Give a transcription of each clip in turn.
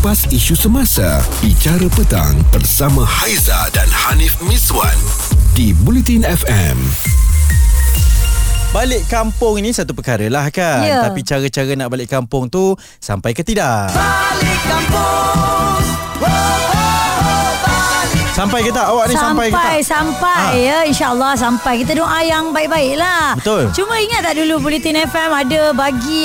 kupas isu semasa. Bicara Petang bersama Haiza dan Hanif Miswan di Buletin FM. Balik kampung ini satu perkara lah kan, yeah. Tapi cara-cara nak balik kampung tu sampai ke tidak? Balik kampung, oh. Sampai ke tak awak ni? Sampai ya, insyaAllah sampai. Kita doa yang baik-baik lah. Betul. Cuma ingat tak dulu Buletin FM ada bagi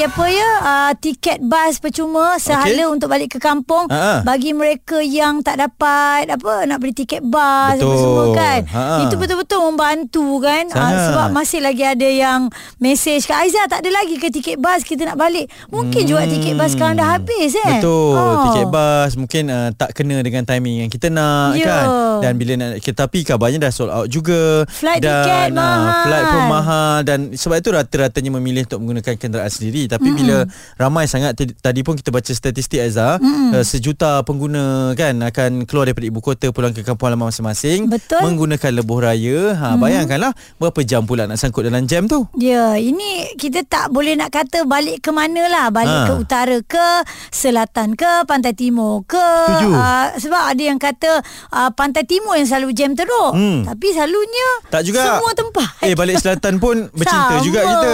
tiket bas percuma sehala, okay, untuk balik ke kampung. Bagi mereka yang tak dapat nak beli tiket bas apa semua kan. Itu betul-betul membantu kan. Sebab masih lagi ada yang mesej kat Aizah, tak ada lagi ke tiket bas, kita nak balik. Mungkin juga tiket bas sekarang dah habis kan. Betul. Tiket bas mungkin tak kena dengan timing yang kita nak, yeah, kan. Dan bila nak, tapi kabarnya dah sold out juga. Flight tiket mahal, flight pun mahal. Dan sebab itu rata-ratanya memilih untuk menggunakan kenderaan sendiri. Tapi bila ramai sangat, tadi pun kita baca statistik Aizah, 1 juta pengguna kan akan keluar daripada ibu kota pulang ke kampung halaman masing-masing. Betul. Menggunakan lebuh raya. Bayangkanlah berapa jam pula nak sangkut dalam jam tu. Ya, ini kita tak boleh nak kata balik ke mana lah. Balik ke utara ke, selatan ke, pantai timur ke. Sebab ada yang kata pantai timur yang selalu jam teruk. Tapi selalunya tak juga semua tempat. Balik selatan pun bercinta sama juga kita.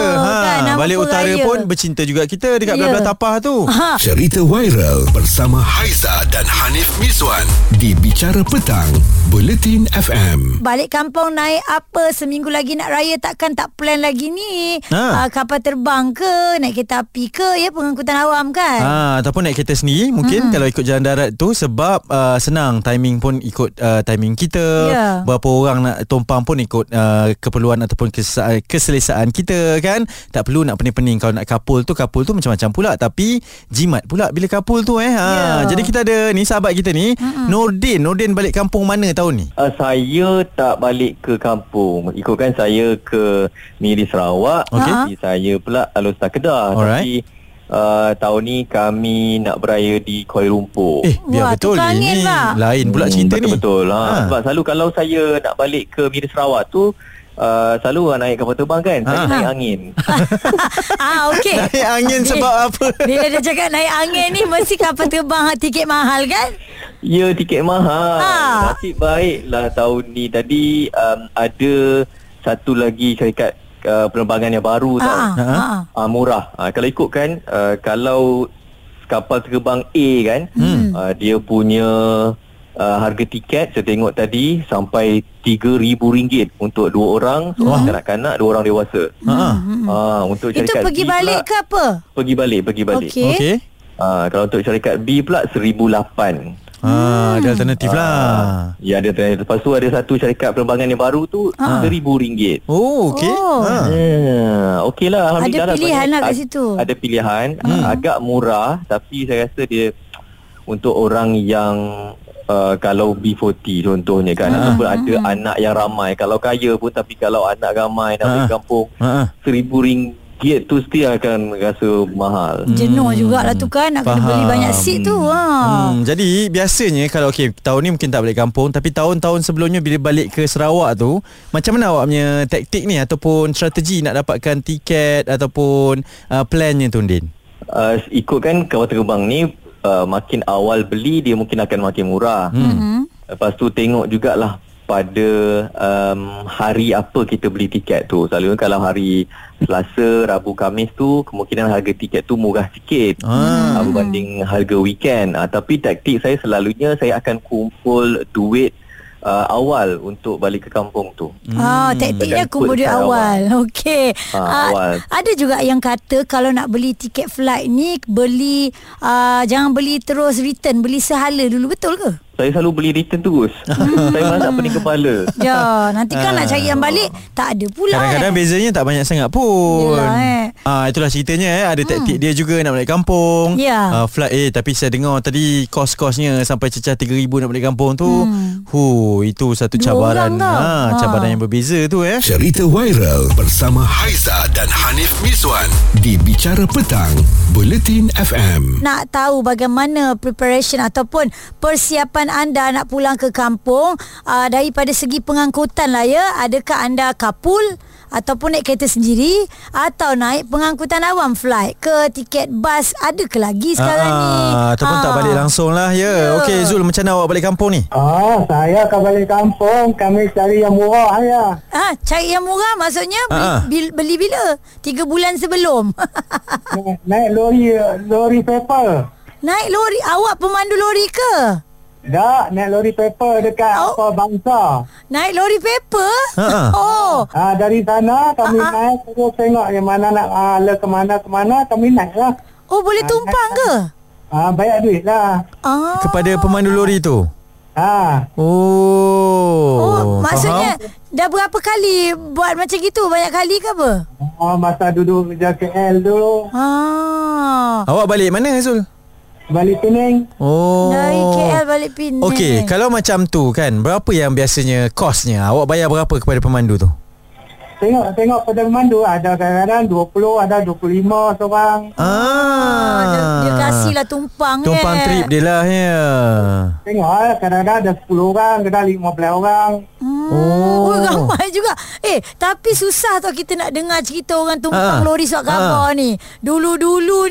Balik utara raya pun bercinta juga kita dekat belah-belah tapah tu. Cerita viral bersama Haiza dan Hanif Miswan di Bicara Petang Buletin FM. Balik kampung naik apa, seminggu lagi nak raya, takkan tak plan lagi ni. Kapal terbang ke, naik kereta api ke, ya, pengangkutan awam kan. Ataupun naik kereta sendiri mungkin kalau ikut jalan darat tu, sebab senang, timing pun ikut timing kita, yeah. Berapa orang nak tumpang pun ikut keperluan ataupun keselesaan kita kan. Tak perlu nak pening-pening. Kalau nak couple tu macam-macam pula, tapi jimat pula bila couple tu yeah. Jadi kita ada ni sahabat kita ni, Nordin balik kampung mana tahun ni? Saya tak balik ke kampung. Ikutkan saya ke Miri, Sarawak, okay. Saya pula Alor Setar, Kedah. Alright. Tapi tahun ni kami nak beraya di Kuala Lumpur. Biar betul ini lah. Lain pula cerita ni. Betul. Sebab selalu kalau saya nak balik ke Miri, Sarawak tu, selalu naik kapal terbang kan. Saya naik angin. Okay. Naik angin sebab apa? Bila dia cakap naik angin ni, mesti kapal terbang tiket mahal kan? Ya, tiket mahal. Nasib baiklah tahun ni. Tadi ada satu lagi syarikat penerbangan yang baru murah. Kalau ikutkan kalau kapal terbang A kan, dia punya harga tiket saya tengok tadi sampai RM3,000 untuk 2 orang, seorang kanak-kanak, 2 orang dewasa. Untuk itu pergi balik pula, ke apa? Pergi balik. Okey. Kalau untuk syarikat B pula RM1,800. Ada alternatif lah. Ya, ada alternatif. Lepas tu ada satu syarikat penerbangan yang baru tu RM1,000. Oh, okey. Okey lah, alhamdulillah. Ada pilihan lah kat situ. Ada pilihan. Agak murah, tapi saya rasa dia untuk orang yang kalau B40 contohnya kan, ataupun ada anak yang ramai. Kalau kaya pun, tapi kalau anak ramai nak pergi kampung, RM1,000 tu mesti akan rasa mahal. Jenuh jugalah tu kan, nak kena beli banyak seat tu. Jadi biasanya kalau tahun ni mungkin tak balik kampung, tapi tahun-tahun sebelumnya bila balik ke Sarawak tu, macam mana awak punya taktik ni ataupun strategi nak dapatkan tiket ataupun plannya tu, Din? Ikutkan kapal terbang ni, makin awal beli dia mungkin akan makin murah. Lepas tu tengok jugalah pada hari apa kita beli tiket tu. Selalunya kalau hari Selasa, Rabu, Khamis tu, kemungkinan harga tiket tu murah sikit berbanding harga weekend. Tapi taktik saya selalunya, saya akan kumpul duit awal untuk balik ke kampung tu. Taktiknya kumpul duit awal. Okey. Ada juga yang kata kalau nak beli tiket flight ni, beli jangan beli terus return, beli sehala dulu. Betul ke? Saya selalu beli return terus. Saya malas nak pening kepala. Ya, nanti kan nak cari yang balik tak ada pula. Kadang-kadang bezanya tak banyak sangat pun. Itulah ceritanya ada taktik dia juga nak balik kampung. Flight tapi saya dengar tadi kos-kosnya sampai cecah RM3,000 nak balik kampung tu. Itu satu cabaran. Cabaran yang berbeza tu. Cerita viral bersama Haiza dan Hanif Miswan di Bicara Petang Buletin FM. Nak tahu bagaimana preparation ataupun persiapan anda nak pulang ke kampung, daripada segi pengangkutan lah ya, adakah anda kapul ataupun naik kereta sendiri atau naik pengangkutan awam, flight ke, tiket bas, ada ke lagi sekarang ni? Ataupun tak balik langsung lah ya. Yeah. Okey Zul, macam mana awak balik kampung ni? Saya akan balik kampung, kami cari yang murah ya. Cari yang murah maksudnya beli bila? 3 bulan sebelum. Naik lori paper. Naik lori, awak pemandu lori ke? Tak, naik lori paper dekat Bangsa. Naik lori paper? Dari sana kami naik terus tengok yang mana nak kemana-kemana kami naik lah. Oh, boleh tumpang ke? Bayar duit lah. Kepada pemandu lori tu? Maksudnya dah berapa kali buat macam gitu? Banyak kali ke apa? Masa duduk kerja KL dulu. Awak balik mana Zul? Balik Penang. Dari KL balik Penang. Okey, kalau macam tu kan, berapa yang biasanya kosnya? Awak bayar berapa kepada pemandu tu? Tengok pada pemandu, ada kadang-kadang 20, ada 25 seorang. Dia kasihlah tumpang trip dia lah ya. Tengok kadang-kadang ada 10 orang, kadang 15 orang. Ramai juga. Tapi susah tau kita nak dengar cerita orang tumpang lori surat khabar ni. Dulu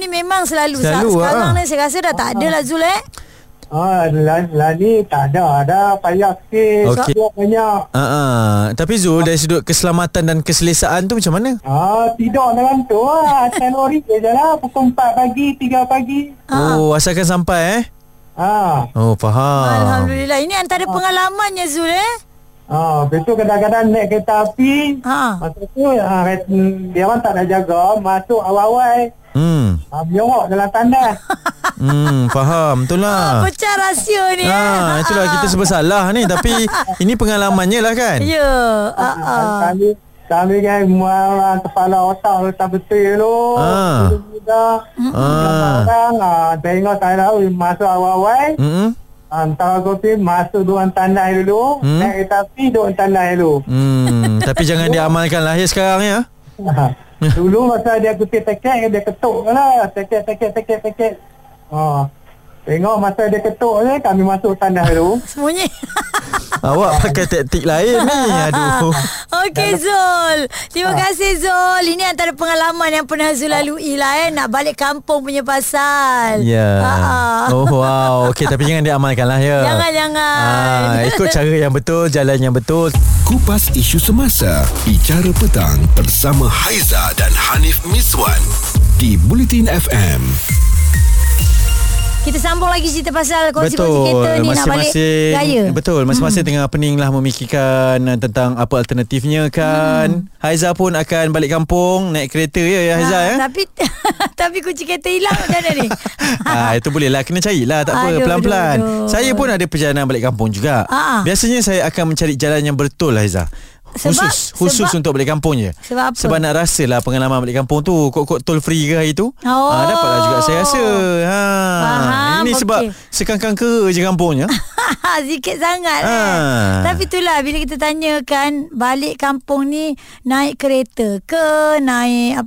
ni memang selalu. Sekarang ni saya rasa dah tak ada lah Zul ni tak ada. Ada payah sikit. Okay. Banyak. Tapi Zul, dari sudut keselamatan dan keselesaan tu macam mana? Tidur dalam tu lah. Atas lori je lah. Pukul 4 pagi, 3 pagi. Asalkan sampai faham. Alhamdulillah. Ini antara pengalamannya Zul betul. Kadang-kadang naik kereta api. Masa tu dia orang tak nak jaga. Masuk awal-awal. Menyorok dalam tandas. Faham, itulah. Pecah rahsia ni. Itulah kita sebab salah ni. Tapi ini pengalamannya lah kan. Ya. Kami kan kepala otak tak betul dulu. Tengok tak tahu. Masuk awal-awal. Hantar kopi. Masuk dua tandas dulu. Naik kereta api dua tandas dulu. Tapi jangan diamalkan lah ya sekarang ya. Dulu masa dia kutip teket, dia ketuk lah. Teket. Tengok masa dia ketuk ni, kami masuk tandas dulu. Semuanya. Awak pakai taktik lain ni. Aduh. Okey Zul, terima kasih Zul. Ini antara pengalaman yang pernah Zul lalui lah nak balik kampung punya pasal. Ya. Okey, tapi jangan diamalkan lah ya. Jangan. Ikut cara yang betul, jalan yang betul. Kupas isu semasa Bicara Petang bersama Haiza dan Hanif Miswan di Buletin FM. Kita sambung lagi cerita pasal kongsi-kongsi kita ni nak balik raya. Betul, masing-masing tengah pening lah memikirkan tentang apa alternatifnya kan. Haiza pun akan balik kampung naik kereta ya Haiza ya. Tapi kunci kereta hilang macam mana ni? Itu boleh lah, kena carilah, tak apa, pelan-pelan. Saya pun ada perjalanan balik kampung juga. Biasanya saya akan mencari jalan yang betul Haiza. Khusus untuk balik kampung je. Sebab nak rasalah pengalaman balik kampung tu. Kod-kod toll free ke hari tu dapatlah juga saya rasa. Faham, ini sebab sekangkang je kampungnya. Sikit sangat Tapi itulah, bila kita tanyakan balik kampung ni naik kereta ke, naik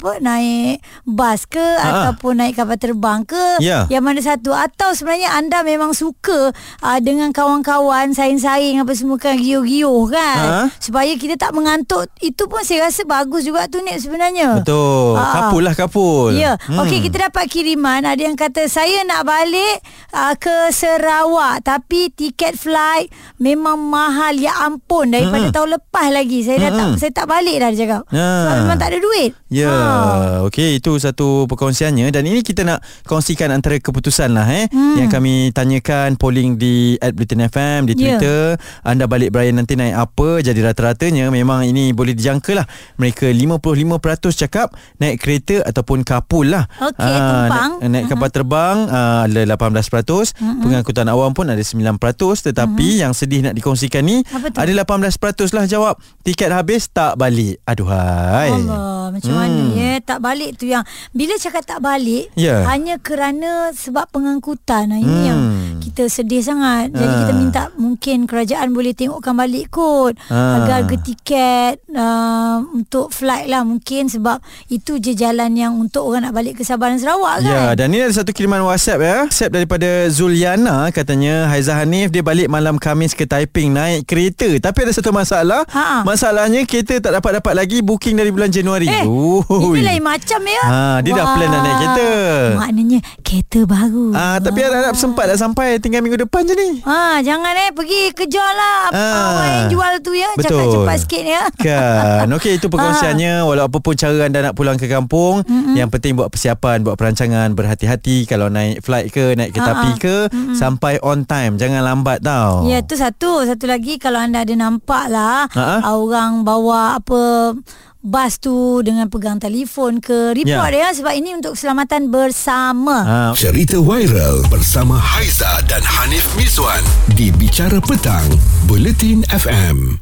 bas ke, ataupun naik kapal terbang ke, yang mana satu. Atau sebenarnya anda memang suka dengan kawan-kawan saing-saing apa semua kan, giuh-giuh kan, supaya kita tak mengantuk. Itu pun saya rasa bagus juga tu Nek sebenarnya. Betul. Kapul lah kapul. Ya. Okey, kita dapat kiriman. Ada yang kata saya nak balik ke Sarawak, tapi tiket flight memang mahal. Ya ampun, daripada tahun lepas lagi saya saya tak balik dah, dia cakap. Sebab memang tak ada duit. Ya. Okey, itu satu perkongsiannya. Dan ini kita nak kongsikan antara keputusan lah yang kami tanyakan polling di @BulletinFM di Twitter. Anda balik beraya nanti naik apa? Jadi rata-ratanya memang ini boleh dijangka lah. Mereka 55% cakap naik kereta ataupun kapul lah. Okey, tumpang. Naik kapal terbang ada 18%. Pengangkutan awam pun ada 9%. Tetapi yang sedih nak dikongsikan ni, ada 18% lah jawab tiket habis tak balik. Aduhai. Allah, macam mana ya tak balik tu yang bila cakap tak balik hanya kerana sebab pengangkutan. Ini yang kita sedih sangat. Jadi kita minta mungkin kerajaan boleh tengokkan balik kot harga tiket untuk flight lah mungkin, sebab itu je jalan yang untuk orang nak balik ke Sabah dan Sarawak kan. Ya, dan ni ada satu kiriman WhatsApp ya. WhatsApp daripada Zuliana, katanya Haiza Hanif dia balik malam Khamis ke Taiping naik kereta, tapi ada satu masalah. Masalahnya kereta tak dapat-dapat lagi booking dari bulan Januari. Itu lain macam ya. Dia dah plan nak naik kereta. Maknanya kereta baru. Tapi harap sempat dah sampai tengah minggu depan je ni. Jangan pergi kejar lah apa yang jual tu ya. Betul. Cakap cepat sikit ya kan. Okey, itu perkongsiannya. Walau apa pun cara anda nak pulang ke kampung, yang penting buat persiapan, buat perancangan, berhati-hati kalau naik flight ke, naik kereta api ke, sampai on time, jangan lambat tau. Ya, tu satu. Satu lagi, kalau anda ada nampak lah orang bawa apa bas tu dengan pegang telefon ke, report dia, sebab ini untuk keselamatan bersama. Cerita viral bersama Haiza dan Hanif Miswan di Bicara Petang Buletin FM.